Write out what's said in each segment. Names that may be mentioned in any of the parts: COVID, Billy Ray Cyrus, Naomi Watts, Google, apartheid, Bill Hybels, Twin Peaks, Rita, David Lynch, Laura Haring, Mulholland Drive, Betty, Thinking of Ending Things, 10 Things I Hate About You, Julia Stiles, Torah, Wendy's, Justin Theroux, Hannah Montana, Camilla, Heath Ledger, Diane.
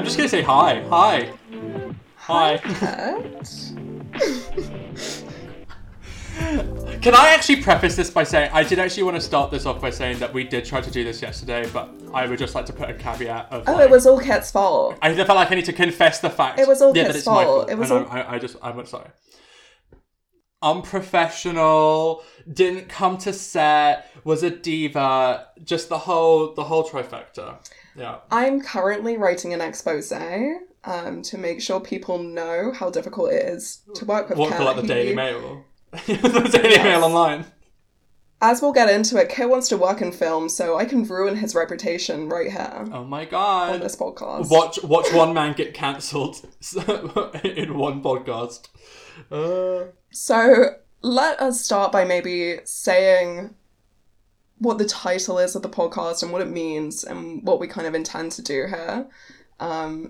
I'm just gonna say hi. Hi. Hi. Can I actually preface this by saying I did actually want to start this off by saying that we did try to do this yesterday, but I would just like to put a caveat of. Oh, like, it was all Kat's fault. I felt like I need to confess the fact. It was all Kat's fault. It was all. I'm sorry. Unprofessional, didn't come to set, was a diva, just the whole trifecta. Yeah. I'm currently writing an expose to make sure people know how difficult it is to work with Kat. Like the Daily Mail. The Daily Mail online. As we'll get into it, Kat wants to work in film, so I can ruin his reputation right here. Oh my god. On this podcast. Watch one man get cancelled in one podcast. So let us start by maybe saying what the title is of the podcast and what it means and what we kind of intend to do here.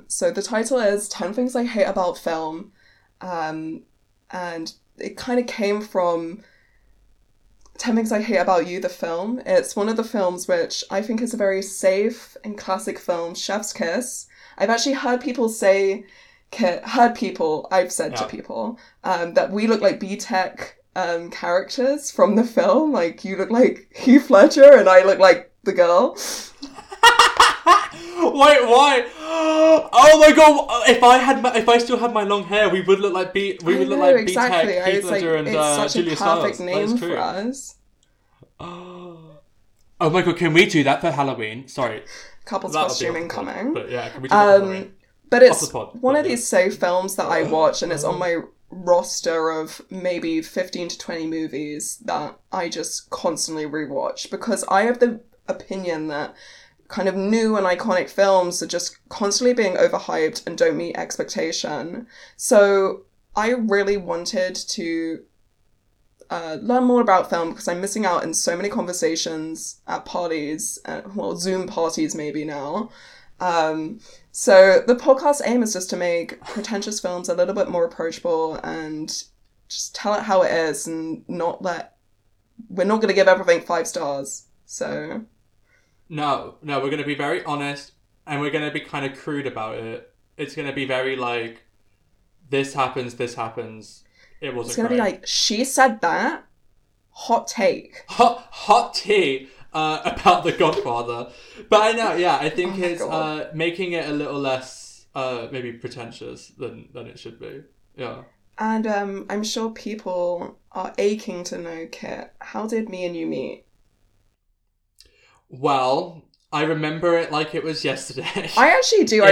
So the title is 10 Things I Hate About Film. And it kind of came from 10 Things I Hate About You, the film. It's one of the films which I think is a very safe and classic film, Chef's Kiss. I've actually heard people say... I've said to people that we look like B-Tech characters from the film. Like, you look like Heath Ledger and I look like the girl. Wait, why? Oh my god! If I still had my long hair, we would look like B-Tech, exactly. Heath Ledger, like, and Julia Stiles. It's such a perfect name for us. Oh my god! Can we do that for Halloween? Sorry, couples costuming coming. But yeah, can we do that for Halloween? But it's one of these safe films that I watch, and it's on my roster of maybe 15 to 20 movies that I just constantly rewatch, because I have the opinion that kind of new and iconic films are just constantly being overhyped and don't meet expectation. So I really wanted to learn more about film, because I'm missing out in so many conversations at parties, Zoom parties maybe now. So the podcast's aim is just to make pretentious films a little bit more approachable and just tell it how it is, and we're not going to give everything 5 stars. So no, we're going to be very honest, and we're going to be kind of crude about it. It's going to be very like, this happens. It wasn't. It's going to be like, she said that. Hot take. Hot tea. About The Godfather. But I know, yeah, I think it's making it a little less maybe pretentious than it should be. Yeah. And I'm sure people are aching to know, Kit, how did me and you meet? Well, I remember it like it was yesterday. I actually do.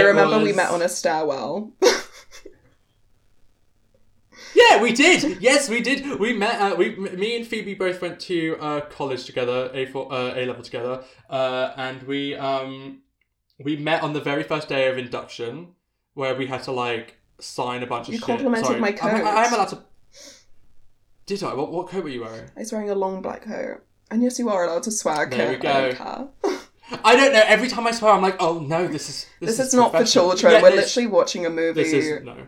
We met on a stairwell. Yeah, we did. Yes, we did. We met. Me and Phoebe both went to college together, A level together, and we met on the very first day of induction, where we had to like sign a bunch of shit. You complimented my coat. I'm allowed to. Did I? What coat were you wearing? I was wearing a long black coat, and yes, you are allowed to swear. There we go. I don't care. I don't know. Every time I swear, I'm like, oh no, this is not for children. Yeah, we're literally watching a movie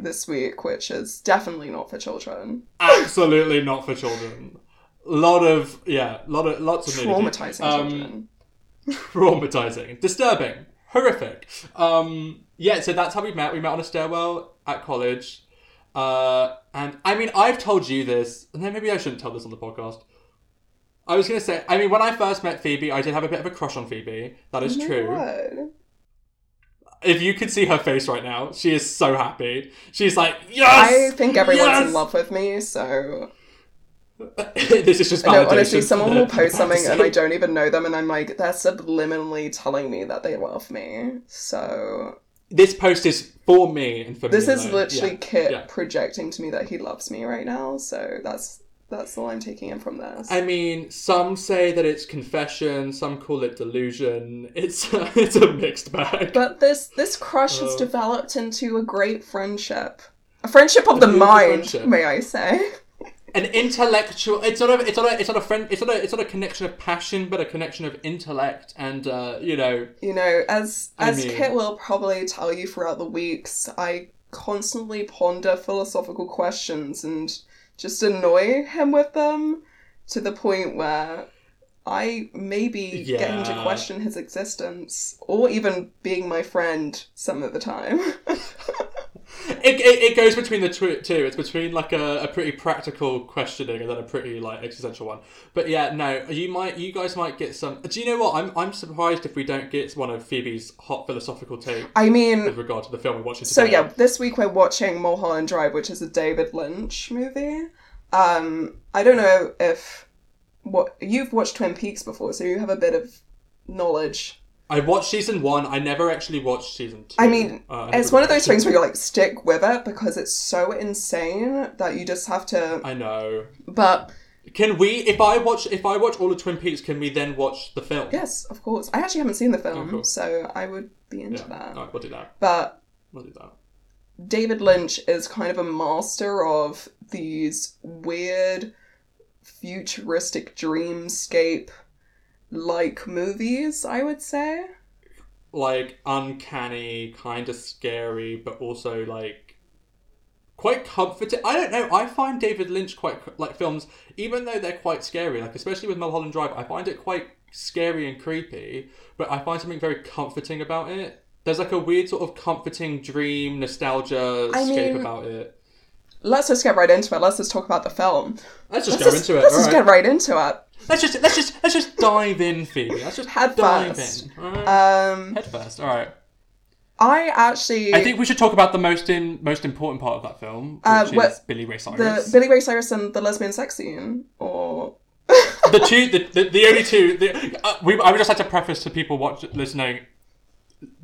this week, which is definitely not for children. Absolutely not for children. Lots of traumatizing children. Traumatizing, disturbing, horrific. So that's how we met. We met on a stairwell at college, and I mean, I've told you this, and then maybe I shouldn't tell this on the podcast. I was going to say, I mean, when I first met Phoebe, I did have a bit of a crush on Phoebe. That is true. God. If you could see her face right now, she is so happy. She's like, yes! I think everyone's in love with me, so... This is just validation. No, honestly, someone will post something and I don't even know them, and I'm like, they're subliminally telling me that they love me, so... This post is for me and for me. This is literally Kit projecting to me that he loves me right now, so that's all I'm taking in from this. I mean, some say that it's confession, some call it delusion. It's a mixed bag. But this crush has developed into a great friendship. A friendship of the mind, may I say. An intellectual... It's not a connection of passion, but a connection of intellect and, as Kit will probably tell you throughout the weeks, I constantly ponder philosophical questions and... just annoy him with them to the point where I may be getting to question his existence, or even being my friend some of the time. It goes between the two. It's between like a pretty practical questioning and then a pretty like existential one. But yeah, no, you guys might get some. Do you know what? I'm surprised if we don't get one of Phoebe's hot philosophical take. I mean, with regard to the film we're watching today. So yeah, this week we're watching Mulholland Drive, which is a David Lynch movie. I don't know if you've watched Twin Peaks before, so you have a bit of knowledge. I watched season 1. I never actually watched season 2. I mean, it's one of those things where you're like, stick with it because it's so insane that you just have to. I know. But can we? If I watch all of Twin Peaks, can we then watch the film? Yes, of course. I actually haven't seen the film, so I would be into that. All right, we'll do that. But we'll do that. David Lynch is kind of a master of these weird, futuristic dreamscape. Like movies, I would say. Like uncanny, kind of scary, but also like quite comforting. I don't know. I find David Lynch quite like films, even though they're quite scary. Like especially with Mulholland Drive, I find it quite scary and creepy, but I find something very comforting about it. There's like a weird sort of comforting dream nostalgia scape about it. Let's just get right into it. Let's just talk about the film. Let's just get right into it. Let's just dive in, Phoebe. Let's just dive in. Head first. All right. I think we should talk about the most important part of that film, which is Billy Ray Cyrus. The Billy Ray Cyrus and the lesbian sex scene, or the only two. I would just like to preface to people listening.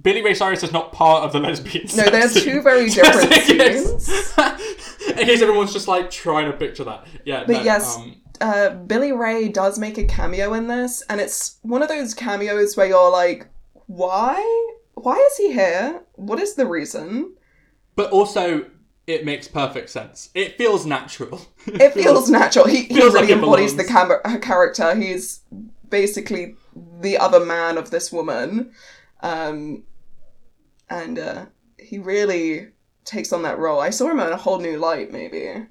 Billy Ray Cyrus is not part of the lesbian sex. No, they're two very different scenes. In case everyone's just like trying to picture that. Yeah. But no, yes. Billy Ray does make a cameo in this, and it's one of those cameos where you're like, why is he here? What is the reason? But also it makes perfect sense. It feels natural. He really embodies the character. He's basically the other man of this woman, and he really takes on that role. I saw him in a whole new light, maybe.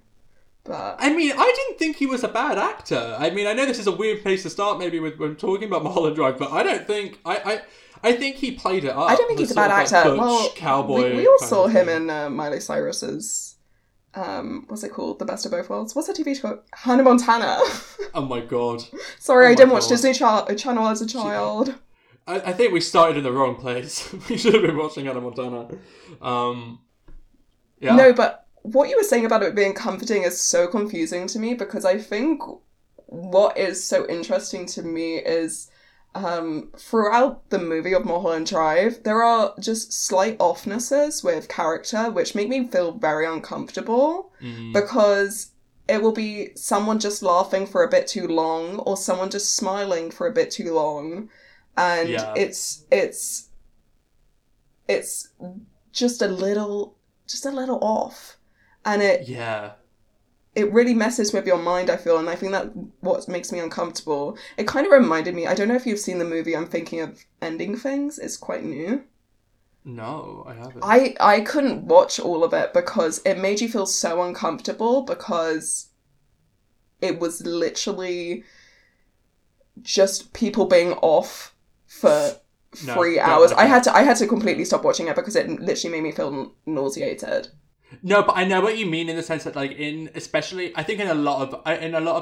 But I mean, I didn't think he was a bad actor. I mean, I know this is a weird place to start maybe when talking about Mulholland Drive, but I don't think... I think he played it up. I don't think he's a bad actor. Like, well, cowboy we all saw him in Miley Cyrus's... what's it called? The Best of Both Worlds? What's the TV show? Hannah Montana. Oh my God. Sorry, I didn't watch Disney Channel as a child. I think we started in the wrong place. We should have been watching Hannah Montana. Yeah. No, but... What you were saying about it being comforting is so confusing to me, because I think what is so interesting to me is throughout the movie of Mulholland Drive, there are just slight offnesses with character which make me feel very uncomfortable, because it will be someone just laughing for a bit too long or someone just smiling for a bit too long, and it's just a little off. And it really messes with your mind, I feel, and I think that's what makes me uncomfortable. It kind of reminded me, I don't know if you've seen the movie I'm Thinking of Ending Things. It's quite new. No, I haven't. I couldn't watch all of it because it made you feel so uncomfortable, because it was literally just people being off for 3 hours. I had to completely stop watching it because it literally made me feel nauseated. No, but I know what you mean in the sense that, like, especially I think in a lot of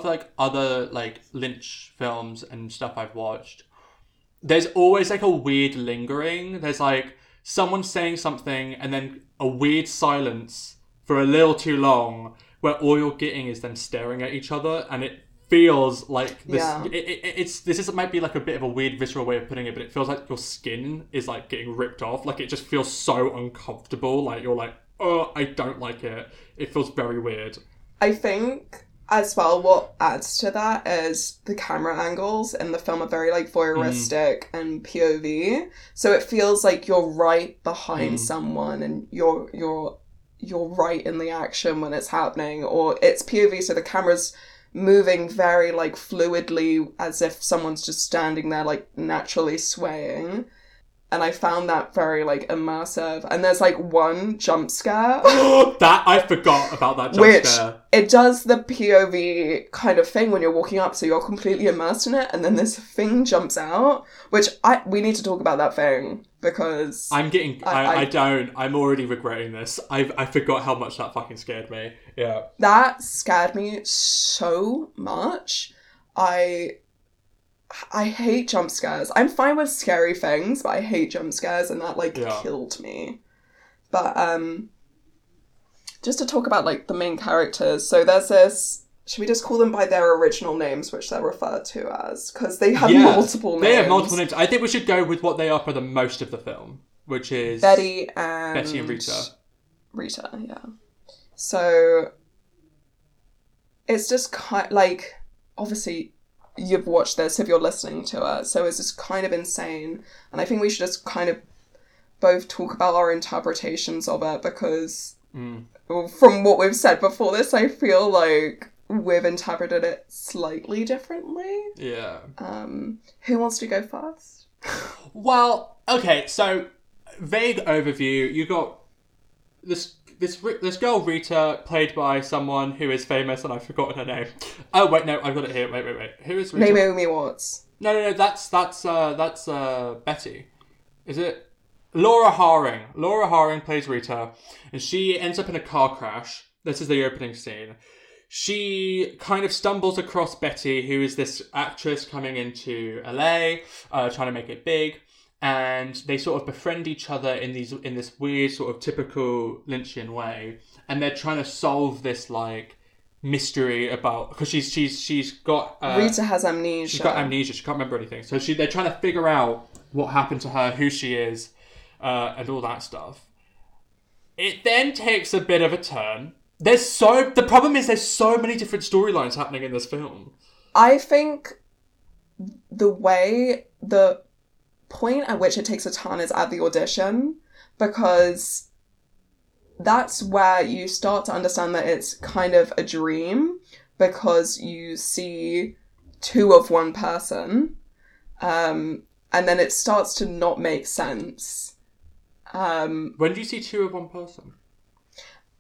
like other like Lynch films and stuff I've watched, there's always like a weird lingering. There's like someone saying something and then a weird silence for a little too long, where all you're getting is them staring at each other, and it feels like this. Yeah. It might be like a bit of a weird visceral way of putting it, but it feels like your skin is like getting ripped off. Like it just feels so uncomfortable. Like you're like. Oh, I don't like it. It feels very weird. I think, as well, what adds to that is the camera angles in the film are very, like, voyeuristic and POV. So it feels like you're right behind someone and you're right in the action when it's happening. Or it's POV, so the camera's moving very, like, fluidly as if someone's just standing there, like, naturally swaying. And I found that very, like, immersive. And there's, like, one jump scare. That, I forgot about that jump scare. It does the POV kind of thing when you're walking up, so you're completely immersed in it, and then this thing jumps out, which we need to talk about that thing, because... I'm already regretting this. I forgot how much that fucking scared me. Yeah. That scared me so much. I hate jump scares. I'm fine with scary things, but I hate jump scares, and that, like, killed me. But, just to talk about, like, the main characters. So there's this... Should we just call them by their original names, which they're referred to as? Because they have multiple names. They have multiple names. I think we should go with what they are for the most of the film, which is... Betty and Rita. Rita, yeah. So... It's just kind... Like, obviously... You've watched this if you're listening to it, so it's just kind of insane. And I think we should just kind of both talk about our interpretations of it, because from what we've said before this, I feel like we've interpreted it slightly differently. Yeah. Who wants to go first? Well, okay, so vague overview. You got this girl Rita, played by someone who is famous and I've forgotten her name. Oh wait, no, I've got it here. Wait. Who is Rita? Naomi Watts. No. That's Betty. Is it? Laura Haring. Laura Haring plays Rita, and she ends up in a car crash. This is the opening scene. She kind of stumbles across Betty, who is this actress coming into LA, trying to make it big. And they sort of befriend each other in this weird sort of typical Lynchian way, and they're trying to solve this like mystery about, because she's got Rita has amnesia. She's got amnesia. She can't remember anything. So they're trying to figure out what happened to her, who she is, and all that stuff. It then takes a bit of a turn. The problem is there's so many different storylines happening in this film. I think the point at which it takes a turn is at the audition, because that's where you start to understand that it's kind of a dream, because you see two of one person, and then it starts to not make sense. When do you see two of one person?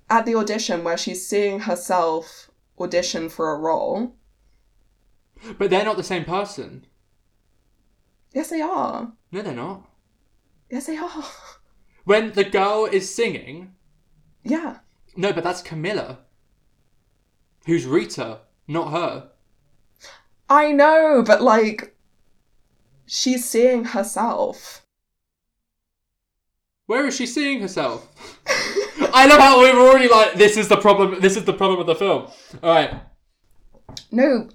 At the audition, where she's seeing herself audition for a role. But they're not the same person. Yes, they are. No, they're not. Yes, they are. When the girl is singing... Yeah. No, but that's Camilla. Who's Rita, not her. I know, but, like... She's seeing herself. Where is she seeing herself? I love how we're already like, this is the problem of the film. All right. No,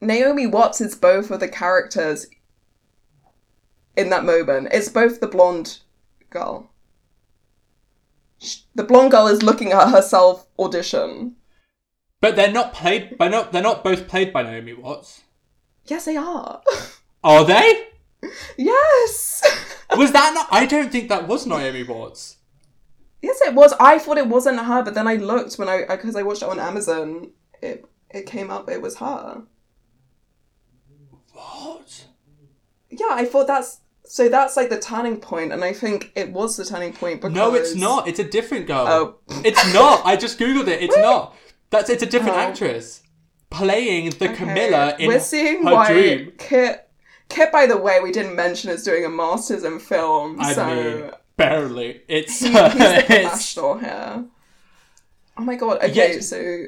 Naomi Watts is both of the characters... in that moment. It's both the blonde girl. The blonde girl is looking at herself audition. But they're not both played by Naomi Watts. Yes, they are. Are they? Yes. Was that not... I don't think that was Naomi Watts. Yes, it was. I thought it wasn't her, but then I looked when I... Because I watched it on Amazon. It came up. It was her. What? Yeah, I thought that's like the turning point, and I think it was the turning point because... No, it's not. It's a different girl. Oh. It's not. I just Googled it. It's not. It's a different actress playing the Camilla in her dream. We're seeing why Kit, by the way, we didn't mention, is doing a master's in film, I mean, barely. He's the professional here. Oh my god, okay, so...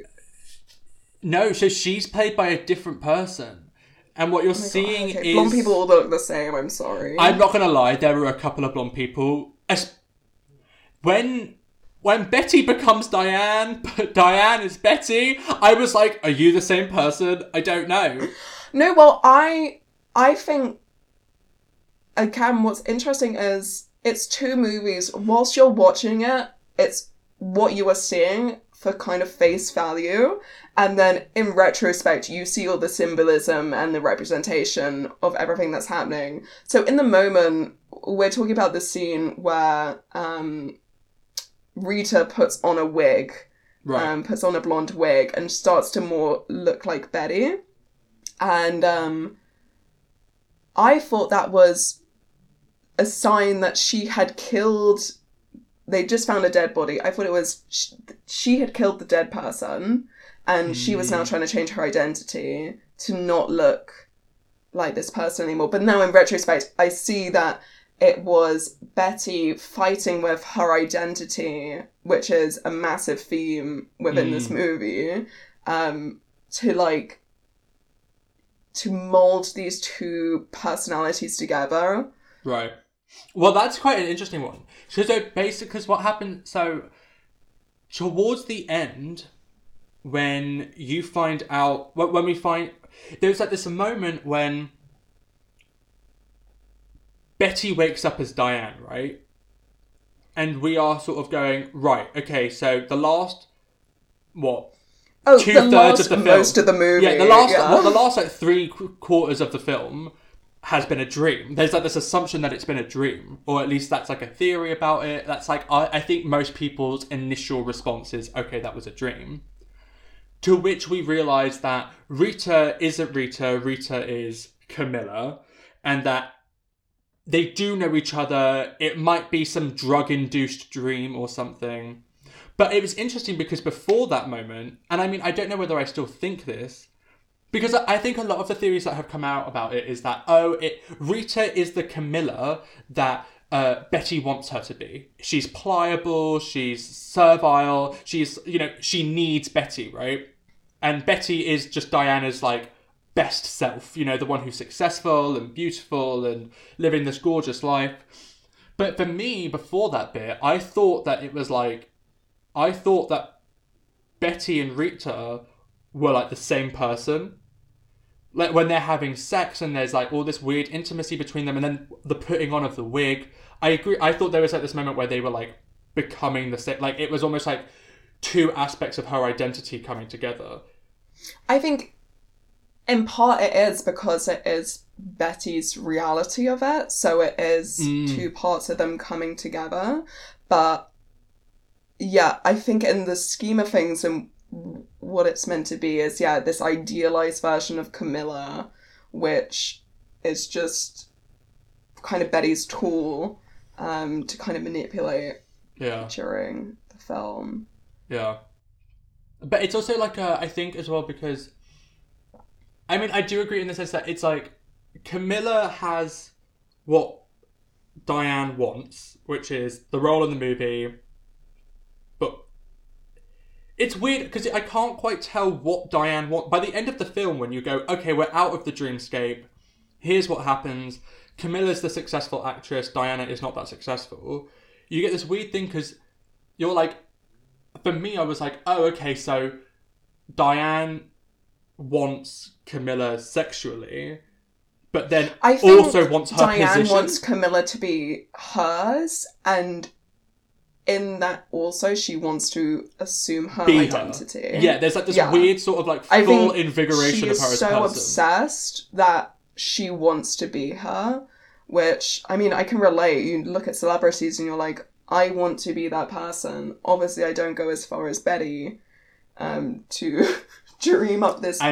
No, so she's played by a different person. And what you're seeing is... Blonde people all look the same, I'm sorry. I'm not going to lie, there were a couple of blonde people. When Betty becomes Diane, but Diane is Betty, I was like, are you the same person? I don't know. No, well, I think, again, what's interesting is it's two movies. Whilst you're watching it, it's what you are seeing for kind of face value, and then in retrospect you see all the symbolism and the representation of everything that's happening. So in the moment, we're talking about the scene where Rita puts on a wig, right. Puts on a blonde wig and starts to more look like Betty, and I thought that was a sign that she had killed... They just found a dead body. I thought it was she had killed the dead person, and she was now trying to change her identity to not look like this person anymore. But now in retrospect, I see that it was Betty fighting with her identity, which is a massive theme within this movie, to mold these two personalities together. Right. Well, that's quite an interesting one. So basically, because what happened, so towards the end, when you find out, when we find, there's like this moment when Betty wakes up as Diane, right? And we are sort of going, right, okay, so the last, two-thirds of the film. Most of the movie. Yeah, the last like three quarters of the film has been a dream. There's like this assumption that it's been a dream, or at least that's like a theory about it. That's like, I think most people's initial response is, okay, that was a dream. To which we realise that Rita isn't Rita, Rita is Camilla, and that they do know each other. It might be some drug-induced dream or something. But it was interesting because before that moment, and I mean, I don't know whether I still think this, because I think a lot of the theories that have come out about it is that, Rita is the Camilla that Betty wants her to be. She's pliable, she's servile, she's, she needs Betty, right? And Betty is just Diana's, best self, the one who's successful and beautiful and living this gorgeous life. But for me, before that bit, I thought that Betty and Rita were, the same person. When they're having sex and there's all this weird intimacy between them, and then the putting on of the wig. I agree. I thought there was this moment where they were becoming the same. It was almost two aspects of her identity coming together. I think in part it is because it is Betty's reality of it. So it is two parts of them coming together. But yeah, I think in the scheme of things and what it's meant to be is, this idealized version of Camilla, which is just kind of Betty's tool to kind of manipulate during the film. Yeah. But it's also I think as well, because, I mean, I do agree in the sense that it's Camilla has what Diane wants, which is the role in the movie. It's weird, because I can't quite tell what Diane wants. By the end of the film, when you go, okay, we're out of the dreamscape, here's what happens, Camilla's the successful actress, Diana is not that successful, you get this weird thing, because you're for me, I was okay, so Diane wants Camilla sexually, but then I think also wants her Diane position. Diane wants Camilla to be hers, and in that also she wants to assume her identity. Yeah, there's this weird sort of full invigoration of her as a person. She's so obsessed that she wants to be her, which, I mean, I can relate. You look at celebrities and you're I want to be that person. Obviously, I don't go as far as Betty to dream up this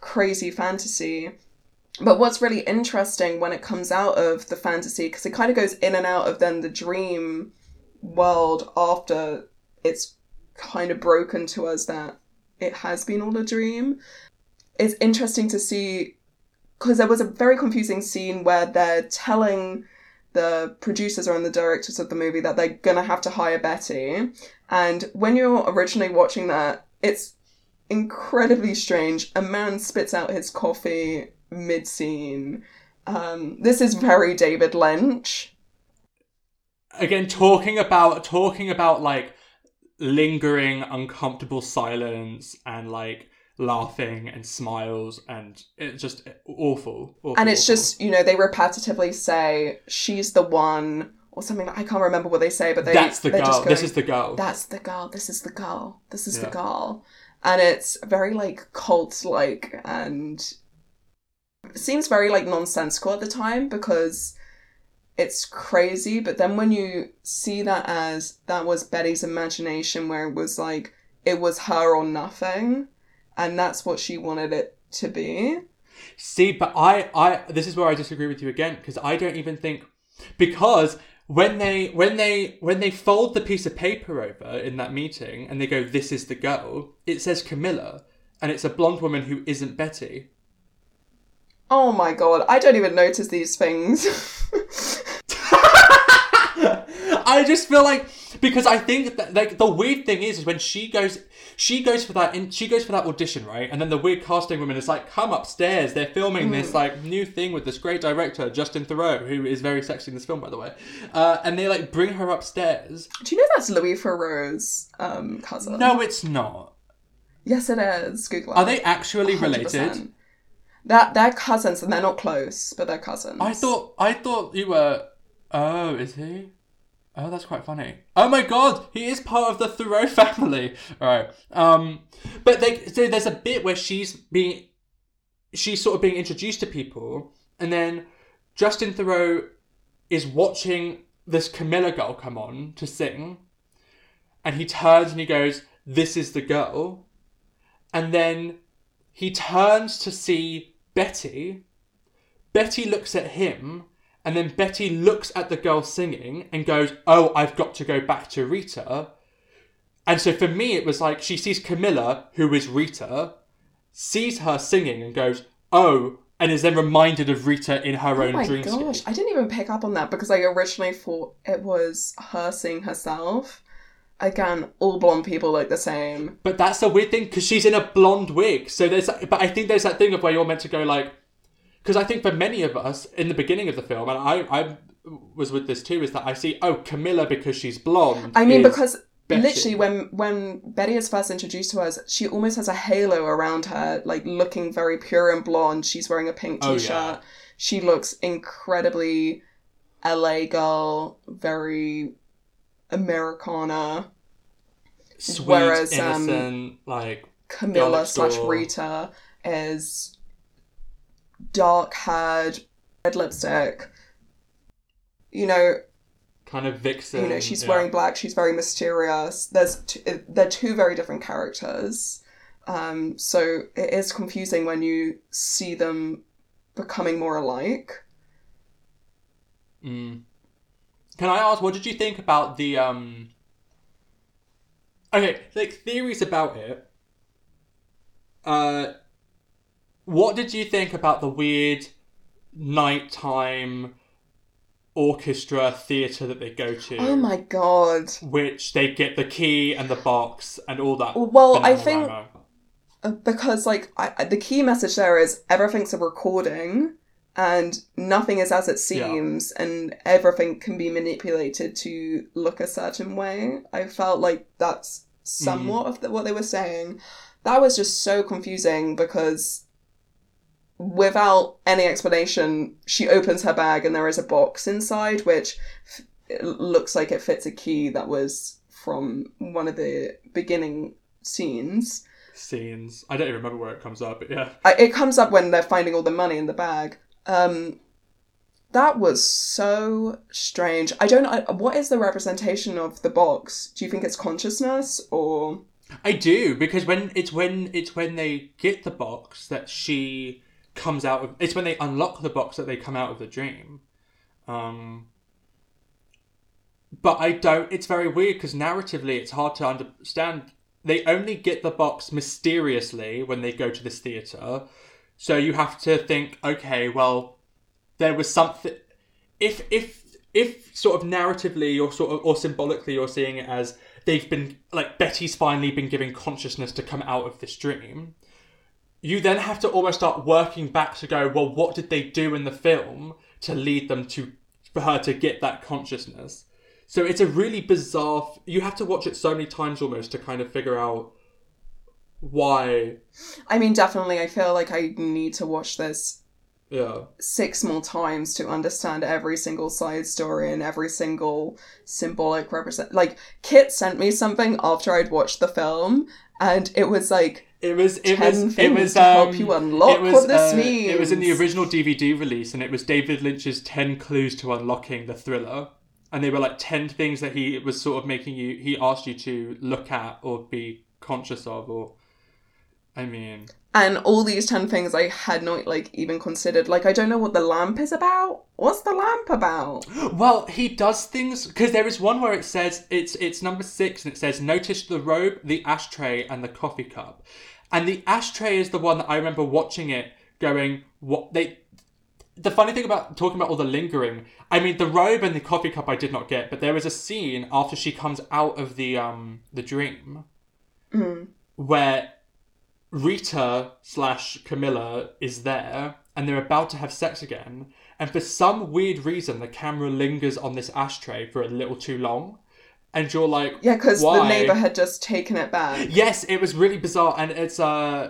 crazy fantasy. But what's really interesting when it comes out of the fantasy, because it kind of goes in and out of then the dream world after it's kind of broken to us that it has been all a dream. It's interesting to see, because there was a very confusing scene where they're telling the producers and the directors of the movie that they're gonna have to hire Betty, and when you're originally watching that, it's incredibly strange. A man spits out his coffee mid-scene. This is very David Lynch. Again, talking about lingering, uncomfortable silence and laughing and smiles, and it's just awful. And it's awful. Just, they repetitively say, she's the one, or something. I can't remember what they say, but that's the girl. Just going, this is the girl. That's the girl. This is the girl. This is the girl. And it's very, cult-like, and it seems very, nonsensical at the time, because it's crazy, but then when you see that as that was Betty's imagination, where it was it was her or nothing, and that's what she wanted it to be. See, but I this is where I disagree with you again, because I don't even think Because when they fold the piece of paper over in that meeting and they go, "This is the girl," it says Camilla, and it's a blonde woman who isn't Betty. Oh my god, I don't even notice these things. I just feel like, because I think that, like, the weird thing is when she goes for that audition, right? And then the weird casting woman is like, "Come upstairs, they're filming this like new thing with this great director Justin Theroux, who is very sexy in this film, by the way." And they like bring her upstairs. Do you know that's Louis Theroux's cousin? No, it's not. Yes, it is. Google it. Are they actually 100%. Related? They're cousins, and they're not close, but they're cousins. I thought you were. Oh, is he? Oh, that's quite funny. Oh my god, he is part of the Thoreau family. All right. But there's a bit where she's sort of being introduced to people, and then Justin Theroux is watching this Camilla girl come on to sing, and he turns and he goes, "This is the girl," and then he turns to see Betty. Betty looks at him. And then Betty looks at the girl singing and goes, "Oh, I've got to go back to Rita." And so for me, it was like she sees Camilla, who is Rita, sees her singing and goes, "Oh," and is then reminded of Rita in her own dreamscape. Oh my gosh, I didn't even pick up on that because I originally thought it was her seeing herself. Again, all blonde people look the same. But that's the weird thing because she's in a blonde wig. So there's, but I think there's that thing of where you're meant to go like, because I think for many of us, in the beginning of the film, and I was with this too, is that I see, oh, Camilla, because she's blonde. I mean, because Betty. Literally when Betty is first introduced to us, she almost has a halo around her, like looking very pure and blonde. She's wearing a pink t-shirt. Oh, yeah. She looks incredibly LA girl, very Americana. Sweet, whereas, innocent, like... Camilla / Rita is... dark-haired, red lipstick, you know... kind of vixen. You know, she's wearing black, she's very mysterious. They're two very different characters. So it is confusing when you see them becoming more alike. Mm. Can I ask, what did you think about the... Okay, like, theories about it... What did you think about the weird nighttime orchestra theatre that they go to? Oh my god. Which they get the key and the box and all that. Well, I think because like the key message there is everything's a recording and nothing is as it seems and everything can be manipulated to look a certain way. I felt like that's somewhat of what they were saying. That was just so confusing because... without any explanation, she opens her bag and there is a box inside, which looks like it fits a key that was from one of the beginning scenes. I don't even remember where it comes up, but yeah. It comes up when they're finding all the money in the bag. That was so strange. What is the representation of the box? Do you think it's consciousness or... I do, because when they get the box that she... comes out of, it's when they unlock the box that they come out of the dream. But I don't, it's very weird because narratively it's hard to understand. They only get the box mysteriously when they go to this theatre. So you have to think, okay, well, there was something, if sort of narratively or sort of, or symbolically you're seeing it as they've been, like Betty's finally been given consciousness to come out of this dream. You then have to almost start working back to go, well, what did they do in the film to lead them to, for her to get that consciousness? So it's a really bizarre, you have to watch it so many times almost to kind of figure out why. I mean, definitely, I feel like I need to watch this 6 more times to understand every single side story and every single symbolic represent. Like, Kit sent me something after I'd watched the film and it was like, It was 10 things to help you unlock what this means. It was in the original DVD release, and it was David Lynch's 10 clues to unlocking the thriller, and they were like 10 things that he was sort of making you. He asked you to look at or be conscious of, or I mean... And all these 10 things I had not, like, even considered. Like, I don't know what the lamp is about. What's the lamp about? Well, he does things... Because there is one where it says... It's number 6, and it says, notice the robe, the ashtray, and the coffee cup. And the ashtray is the one that I remember watching it going... what they. The funny thing about talking about all the lingering... I mean, the robe and the coffee cup I did not get, but there is a scene after she comes out of the dream where... Rita/Camilla is there, and they're about to have sex again, and for some weird reason the camera lingers on this ashtray for a little too long, and you're like, yeah, because the neighbor had just taken it back. Yes, it was really bizarre. And it's so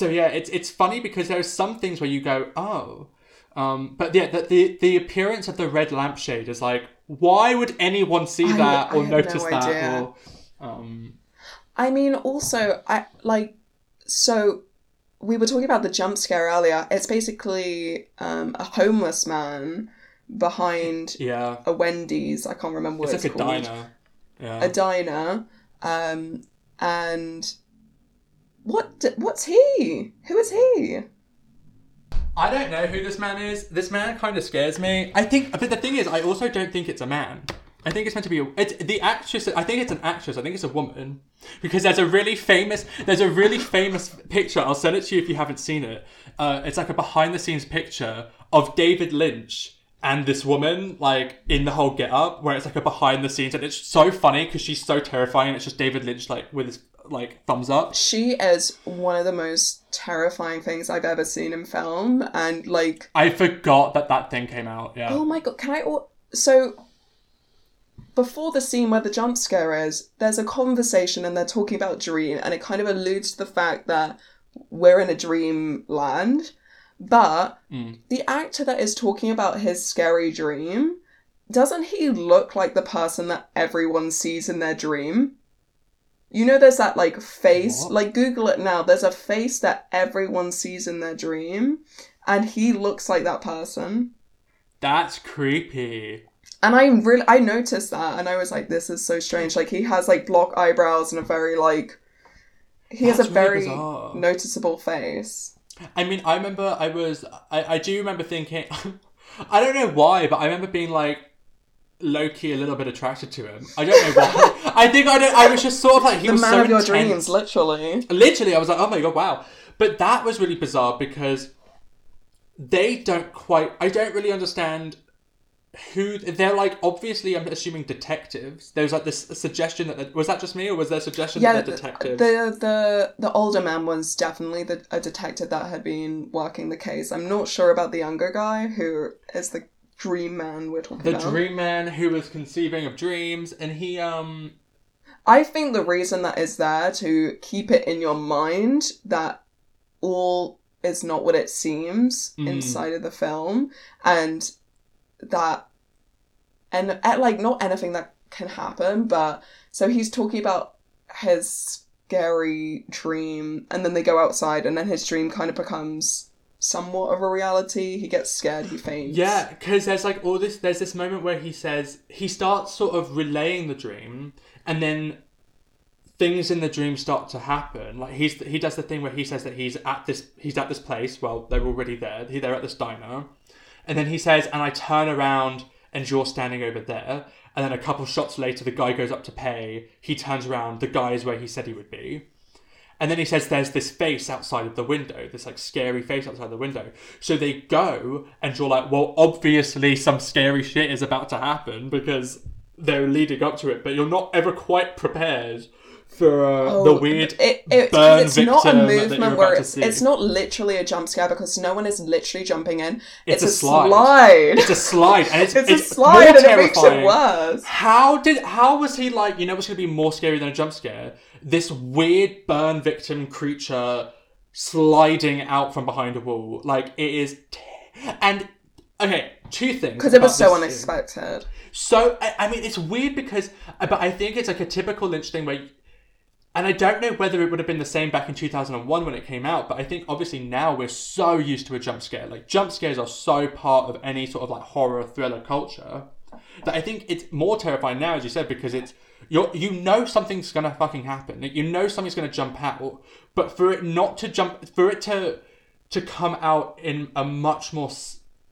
yeah, it's funny because there are some things where you go, oh, but yeah, the appearance of the red lampshade is like, why would anyone see that or notice that? Or I mean, also I like. So, we were talking about the jump scare earlier. It's basically a homeless man behind a Wendy's. I can't remember what it's called. It's like a diner. Yeah. A diner. And what's he? Who is he? I don't know who this man is. This man kind of scares me. But the thing is, I also don't think it's a man. I think it's meant to be the actress. I think it's an actress. I think it's a woman, because there's a really famous picture. I'll send it to you if you haven't seen it. It's like a behind the scenes picture of David Lynch and this woman, like, in the whole get up, where it's like a behind the scenes, and it's so funny because she's so terrifying. It's just David Lynch, like, with his, like, thumbs up. She is one of the most terrifying things I've ever seen in film, and, like, I forgot that thing came out. Yeah. Oh my god! Before the scene where the jump scare is, there's a conversation and they're talking about dream, and it kind of alludes to the fact that we're in a dream land. But the actor that is talking about his scary dream, doesn't he look like the person that everyone sees in their dream? You know, there's that, like, face. What? Like, Google it now. There's a face that everyone sees in their dream, and he looks like that person. That's creepy. And I noticed that, and I was like, this is so strange. Like, he has, like, block eyebrows and a very, like... That's a very bizarre, noticeable face. I mean, I remember I do remember thinking... I don't know why, but I remember being, like, low-key a little bit attracted to him. I don't know why. I was just sort of like, he was so intense. The man of your dreams, literally. Literally, I was like, oh my god, wow. But that was really bizarre because they don't quite... I don't really understand... who they're, like, obviously I'm assuming detectives. There's, like, this suggestion that was that just me, or was there a suggestion that they're detectives? The older man was definitely a detective that had been working the case. I'm not sure about the younger guy, who is the dream man we're talking about. The dream man who was conceiving of dreams, and he I think the reason that is there to keep it in your mind that all is not what it seems inside of the film, and that, and, like, not anything that can happen, but so he's talking about his scary dream, and then they go outside, and then his dream kind of becomes somewhat of a reality. He gets scared, he faints. Yeah, because there's, like, all this, there's this moment where he says, he starts sort of relaying the dream, and then things in the dream start to happen. Like, he does the thing where he says that he's at this place. Well, they're already there. They're at this diner. And then he says, and I turn around and you're standing over there. And then a couple shots later, the guy goes up to pay. He turns around. The guy is where he said he would be. And then he says, there's this face outside of the window. This, like, scary face outside the window. So they go, and you're like, well, obviously some scary shit is about to happen because they're leading up to it. But you're not ever quite prepared for the weird burn victim. It's not a movement where it's not literally a jump scare because no one is literally jumping in. It's a slide. It's a slide. And it's a slide, more and terrifying. It makes it worse. How was he like, you know what's going to be more scary than a jump scare? This weird burn victim creature sliding out from behind a wall. Like, it is... Okay, two things. Because it was so unexpected. Scene. So, I mean, it's weird because... But I think it's like a typical Lynch thing where... And I don't know whether it would have been the same back in 2001 when it came out, but I think obviously now we're so used to a jump scare. Like, jump scares are so part of any sort of, like, horror thriller culture that I think it's more terrifying now, as you said, because it's You know something's gonna fucking happen. You know something's gonna jump out, but for it not to jump, for it to come out in a much more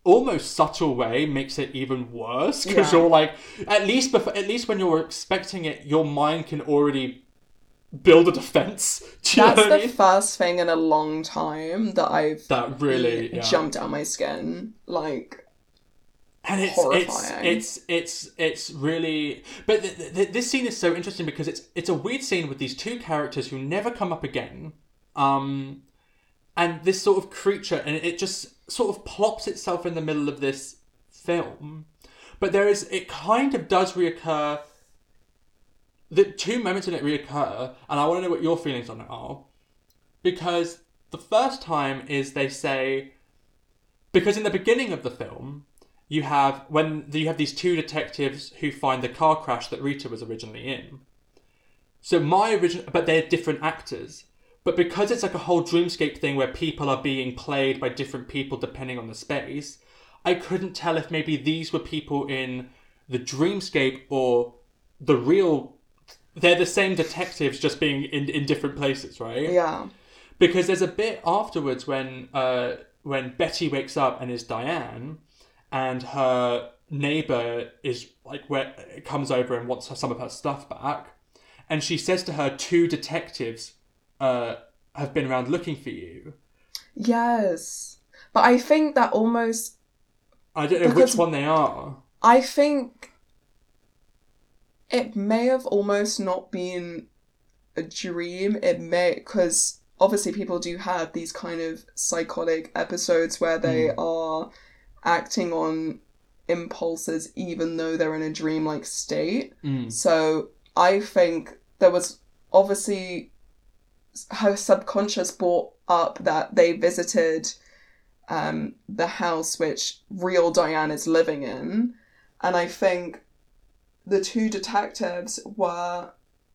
almost subtle way makes it even worse. Because you're like, at least when you're expecting it, your mind can already build a defense. That's the first thing in a long time that really jumped out my skin. Like. And it's really, but this scene is so interesting because it's a weird scene with these two characters who never come up again, and this sort of creature, and it just sort of plops itself in the middle of this film. But it kind of does reoccur. The two moments in it reoccur, and I want to know what your feelings on it are, because the first time is they say, because in the beginning of the film. You have these two detectives who find the car crash that Rita was originally in. So but they're different actors. But because it's like a whole dreamscape thing where people are being played by different people depending on the space, I couldn't tell if maybe these were people in the dreamscape or the real. They're the same detectives just being in different places, right? Yeah. Because there's a bit afterwards when Betty wakes up and is Diane. And her neighbour is like, where it comes over and wants some of her stuff back. And she says to her, two detectives have been around looking for you. Yes. But I think that almost... I don't know which one they are. I think it may have almost not been a dream. Because obviously people do have these kind of psychotic episodes where they are... acting on impulses even though they're in a dreamlike state. So I think there was obviously her subconscious brought up that they visited the house which real Diane is living in, and I think the two detectives were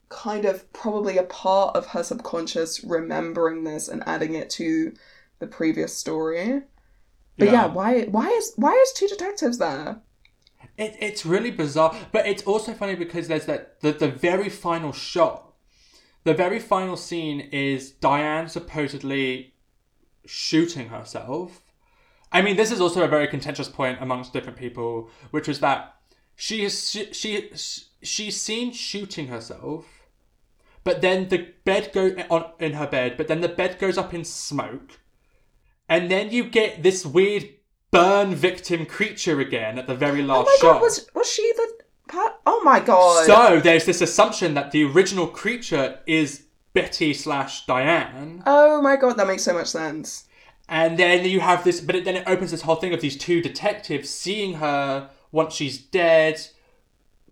kind of probably a part of her subconscious remembering this and adding it to the previous story. But why is two detectives there? It's really bizarre, but it's also funny because there's that the very final shot, the very final scene is Diane supposedly shooting herself. I mean, this is also a very contentious point amongst different people, which is that she's seen shooting herself, but then the bed goes on in her bed, but then the bed goes up in smoke. And then you get this weird burn victim creature again at the very last shot. Oh my god, was she the... Oh my god. So there's this assumption that the original creature is Betty / Diane. Oh my god, that makes so much sense. And then you have this... But then it opens this whole thing of these two detectives seeing her once she's dead...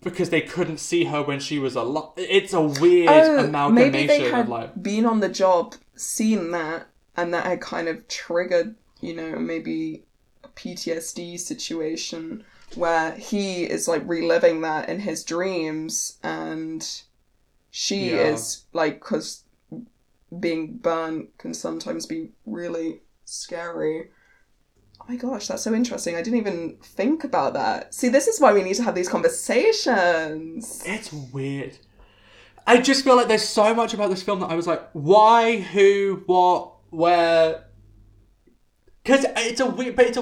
because they couldn't see her when she was alive. It's a weird amalgamation. Maybe they had been on the job, seen that... and that had kind of triggered, you know, maybe a PTSD situation where he is, like, reliving that in his dreams. And she is, like, because being burnt can sometimes be really scary. Oh, my gosh, that's so interesting. I didn't even think about that. See, this is why we need to have these conversations. It's weird. I just feel like there's so much about this film that I was like, why, who, what? Where, because it's a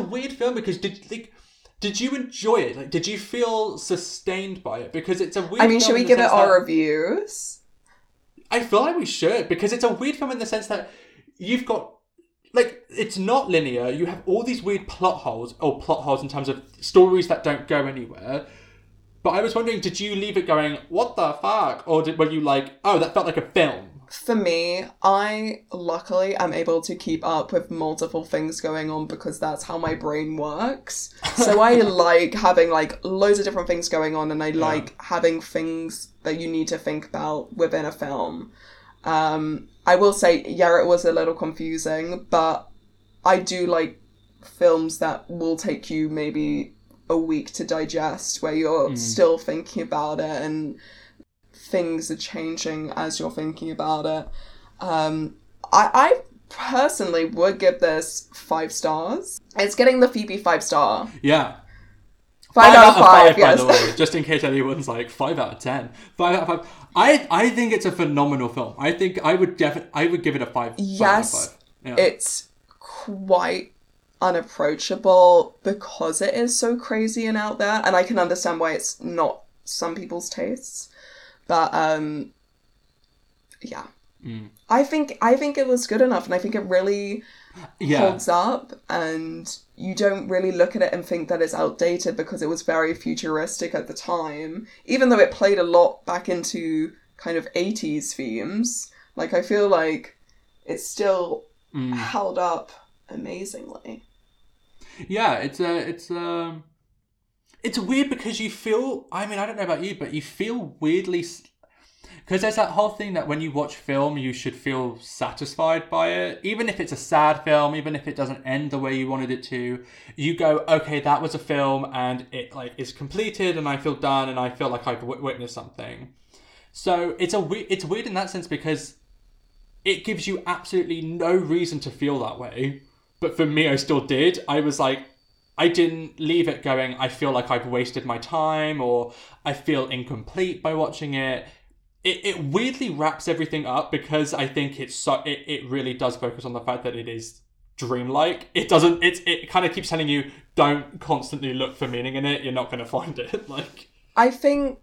weird film. Because did you enjoy it? Like, did you feel sustained by it? Because it's a weird. I mean, should we give it our reviews? I feel like we should, because it's a weird film in the sense that you've got it's not linear. You have all these weird plot holes in terms of stories that don't go anywhere. But I was wondering, did you leave it going, what the fuck, or were you like, oh, that felt like a film? For me, I luckily am able to keep up with multiple things going on because that's how my brain works. So I like having loads of different things going on, and I like having things that you need to think about within a film. I will say, it was a little confusing, but I do like films that will take you maybe a week to digest where you're still thinking about it and... things are changing as you're thinking about it. I personally would give this 5 stars. It's getting the Phoebe 5-star. Yeah. 5 out of 5, yes. By the way, just in case anyone's like, 5 out of 10. 5 out of 5. I think it's a phenomenal film. I think I would give it a 5. Yes, 5 out of 5. Yeah. It's quite unapproachable because it is so crazy and out there, and I can understand why it's not some people's tastes, but yeah. Mm. I think it was good enough, and I think it really holds up, and you don't really look at it and think that it's outdated because it was very futuristic at the time, even though it played a lot back into kind of 80s themes. Like, I feel like it's still held up amazingly. Yeah, it's weird because you feel, I mean, I don't know about you, but you feel weirdly... Because there's that whole thing that when you watch film, you should feel satisfied by it. Even if it's a sad film, even if it doesn't end the way you wanted it to, you go, okay, that was a film and it like is completed and I feel done and I feel like I've witnessed something. So it's weird in that sense because it gives you absolutely no reason to feel that way. But for me, I still did. I was like, I didn't leave it going, I feel like I've wasted my time or I feel incomplete by watching it. It weirdly wraps everything up because I think it really does focus on the fact that it is dreamlike. It kind of keeps telling you, don't constantly look for meaning in it. You're not going to find it. Like, I think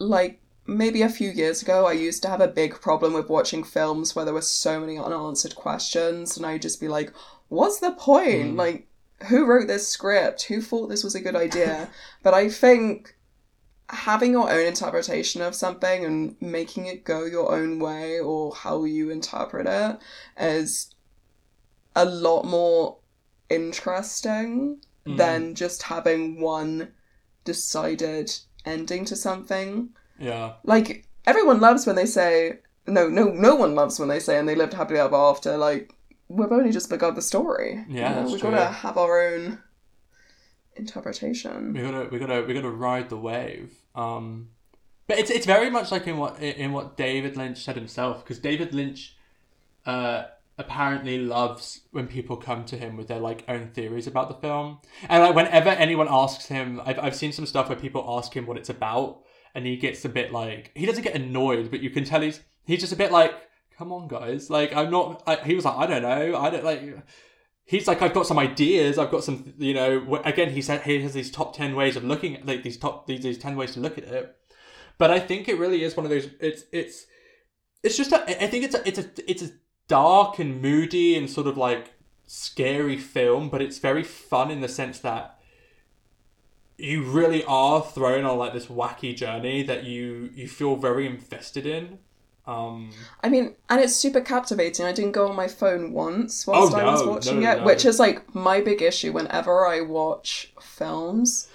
like maybe a few years ago, I used to have a big problem with watching films where there were so many unanswered questions, and I'd just be like, what's the point? Like, who wrote this script? Who thought this was a good idea? But I think having your own interpretation of something and making it go your own way or how you interpret it is a lot more interesting than just having one decided ending to something. Yeah. Like, everyone loves when they say, no one loves when they say, and they lived happily ever after. Like, we've only just begun the story. Yeah, you know? We've got to have our own interpretation. We gotta ride the wave. But it's very much like in what David Lynch said himself, because David Lynch apparently loves when people come to him with their like own theories about the film, and like whenever anyone asks him, I've seen some stuff where people ask him what it's about, and he gets a bit like, he doesn't get annoyed, but you can tell he's just a bit like, come on guys, like he was like, I don't know. He's like, I've got some ideas. I've got some, you know. Again, he said he has these top 10 ways of looking at, like these 10 ways to look at it. But I think it really is one of those. It's just. I think it's a dark and moody and sort of like scary film, but it's very fun in the sense that you really are thrown on like this wacky journey that you feel very invested in. I mean, and it's super captivating. I didn't go on my phone once whilst I was watching it, which is like my big issue whenever I watch films.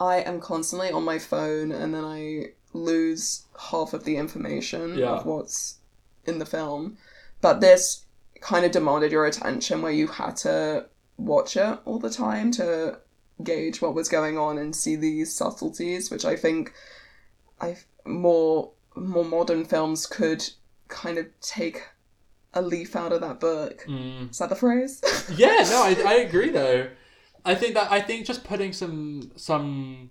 I am constantly on my phone and then I lose half of the information of what's in the film. But this kind of demanded your attention where you had to watch it all the time to gauge what was going on and see these subtleties, which I think more modern films could kind of take a leaf out of that book. Is that the phrase? Yeah, no, I agree though. I think just putting some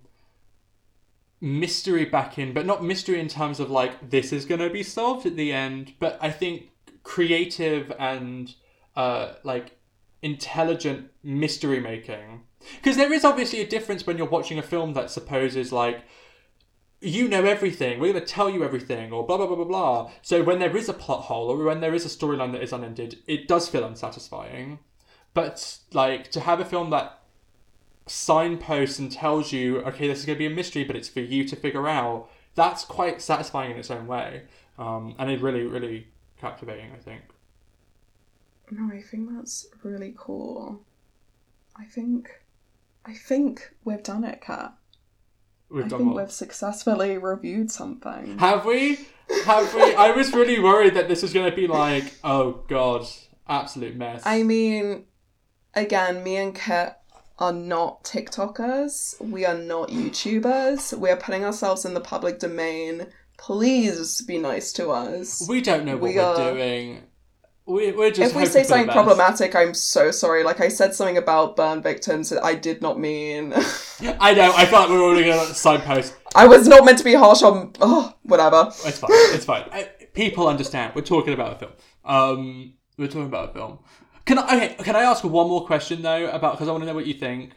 mystery back in, but not mystery in terms of like this is going to be solved at the end, but I think creative and like intelligent mystery making, because there is obviously a difference when you're watching a film that supposes like, you know everything, we're going to tell you everything, or blah, blah, blah, blah, blah. So when there is a plot hole, or when there is a storyline that is unended, it does feel unsatisfying. But, like, to have a film that signposts and tells you, okay, this is going to be a mystery, but it's for you to figure out, that's quite satisfying in its own way. And it's really, really captivating, I think. No, I think that's really cool. I think we've done it, Kat. We've successfully reviewed something. Have we? I was really worried that this was going to be like, oh god, absolute mess. I mean, again, me and Kit are not TikTokers. We are not YouTubers. We are putting ourselves in the public domain. Please be nice to us. We don't know what we're doing. We're just if we say something problematic, I'm so sorry. Like, I said something about burn victims that I did not mean. I know, I felt like we were already going to signpost. I was not meant to be harsh on... Oh, whatever. It's fine, it's fine. People understand. We're talking about a film. We're talking about a film. Can I ask one more question, though, about... Because I want to know what you think.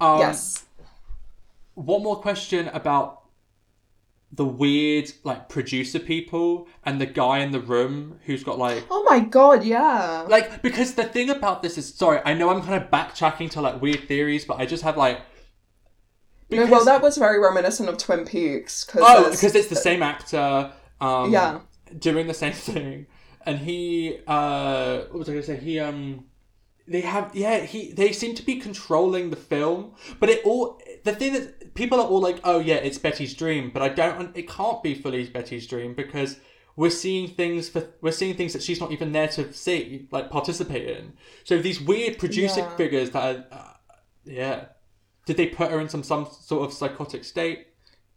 Yes. One more question about the weird, like, producer people and the guy in the room who's got, like... Oh, my God, yeah. Like, because the thing about this is... Sorry, I know I'm kind of backtracking to, like, weird theories, but I just have, like... Because... No, well, that was very reminiscent of Twin Peaks. Because it's the same actor doing the same thing. And he... what was I going to say? He... They have... Yeah, they seem to be controlling the film, but it all... The thing that people are all like, oh yeah, it's Betty's dream, but it can't be fully Betty's dream because we're seeing things that she's not even there to see, like participate in. So these weird producing figures that are, did they put her in some sort of psychotic state?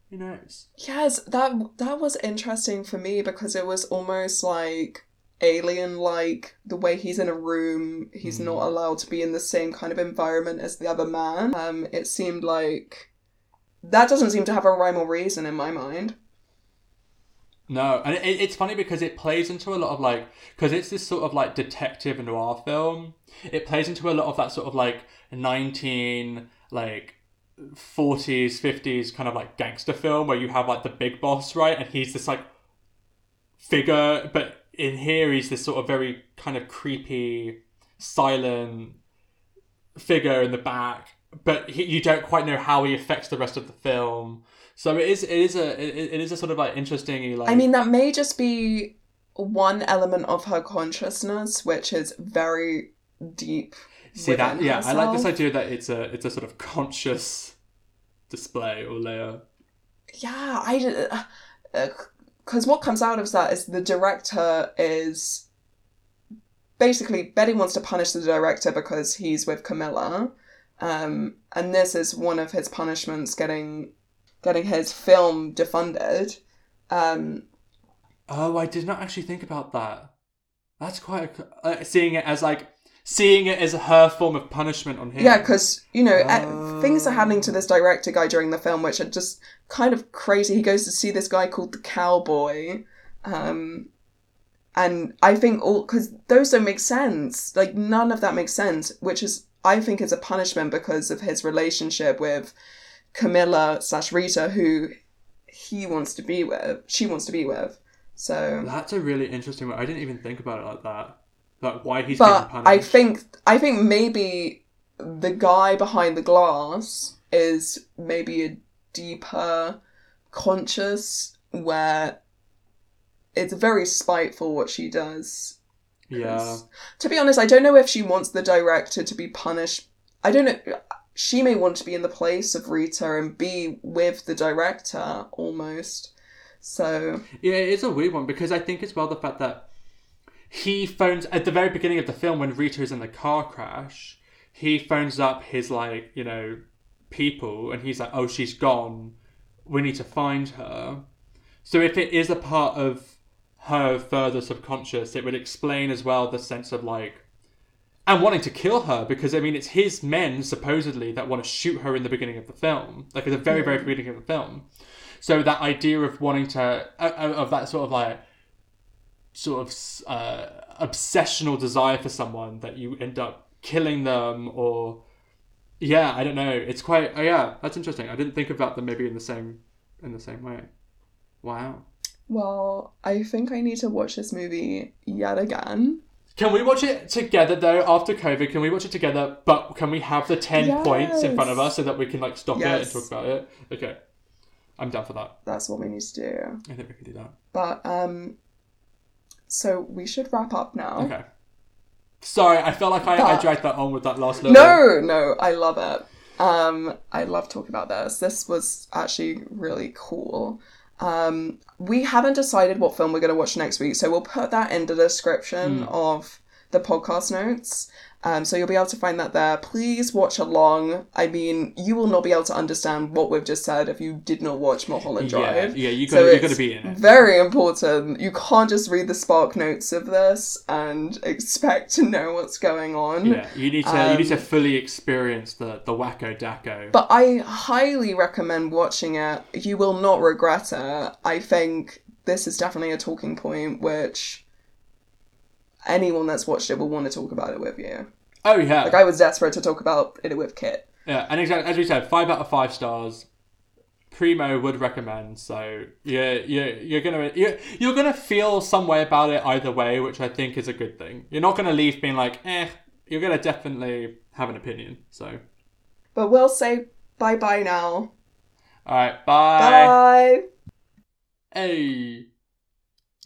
You know? Yes, that was interesting for me because it was almost like alien-like, the way he's in a room, he's not allowed to be in the same kind of environment as the other man. It seemed like... That doesn't seem to have a rhyme or reason in my mind. No, and it's funny because it plays into a lot of, like... Because it's this sort of, like, detective noir film. It plays into a lot of that sort of, like, 40s, 50s kind of, like, gangster film where you have, like, the big boss, right? And he's this, like, figure, but... In here, he's this sort of very kind of creepy, silent figure in the back, but you don't quite know how he affects the rest of the film. So it is a sort of like interesting. Like, I mean, that may just be one element of her consciousness, which is very deep. See that? Yeah, herself. I like this idea that it's a sort of conscious display or layer. Yeah, because what comes out of that is the director is... Basically, Betty wants to punish the director because he's with Camilla. And this is one of his punishments, getting his film defunded. Oh, I did not actually think about that. That's quite... Seeing it as her form of punishment on him. Yeah, because, you know, things are happening to this director guy during the film, which are just kind of crazy. He goes to see this guy called the Cowboy. And I think because those don't make sense. Like, none of that makes sense, which is, I think, is a punishment because of his relationship with Camilla/Rita, who he wants to be with. She wants to be with. So that's a really interesting one. I didn't even think about it like that. Like why he's getting punished. But I think maybe the guy behind the glass is maybe a deeper conscious where it's very spiteful what she does. Yeah. To be honest, I don't know if she wants the director to be punished. I don't know. She may want to be in the place of Rita and be with the director almost. So yeah, it's a weird one because I think as well the fact that he phones at the very beginning of the film when Rita is in the car crash. He phones up his people, and he's like, "Oh, she's gone. We need to find her." So if it is a part of her further subconscious, it would explain as well the sense of and wanting to kill her because I mean it's his men supposedly that want to shoot her in the beginning of the film, like at the very very beginning of the film. So that idea of wanting to of that sort of obsessional desire for someone that you end up killing them or I don't know, it's quite that's interesting. I didn't think about them maybe in the same way. Wow. Well, I think I need to watch this movie yet again. Can we watch it together though after COVID? Can we watch it together but can we have the 10 points in front of us so that we can stop it and talk about it? Okay, I'm down for that. That's what we need to do. I think we can do that. But so we should wrap up now. Okay. Sorry, I felt like I dragged that on with that last little... No, I love it. I love talking about this. This was actually really cool. We haven't decided what film we're going to watch next week, so we'll put that in the description of the podcast notes. So you'll be able to find that there. Please watch along. I mean, you will not be able to understand what we've just said if you did not watch Mulholland Drive. Yeah, you gotta be in it. Very important. You can't just read the spark notes of this and expect to know what's going on. Yeah, you need to fully experience the wacko dacko. But I highly recommend watching it. You will not regret it. I think this is definitely a talking point which anyone that's watched it will want to talk about it with you. Oh, yeah. Like, I was desperate to talk about it with Kit. Yeah, and exactly, as we said, 5 out of 5 stars. Primo would recommend, so you're gonna feel some way about it either way, which I think is a good thing. You're not gonna leave being like, eh. You're gonna definitely have an opinion. So, but we'll say bye bye now. All right, bye. Bye. Hey.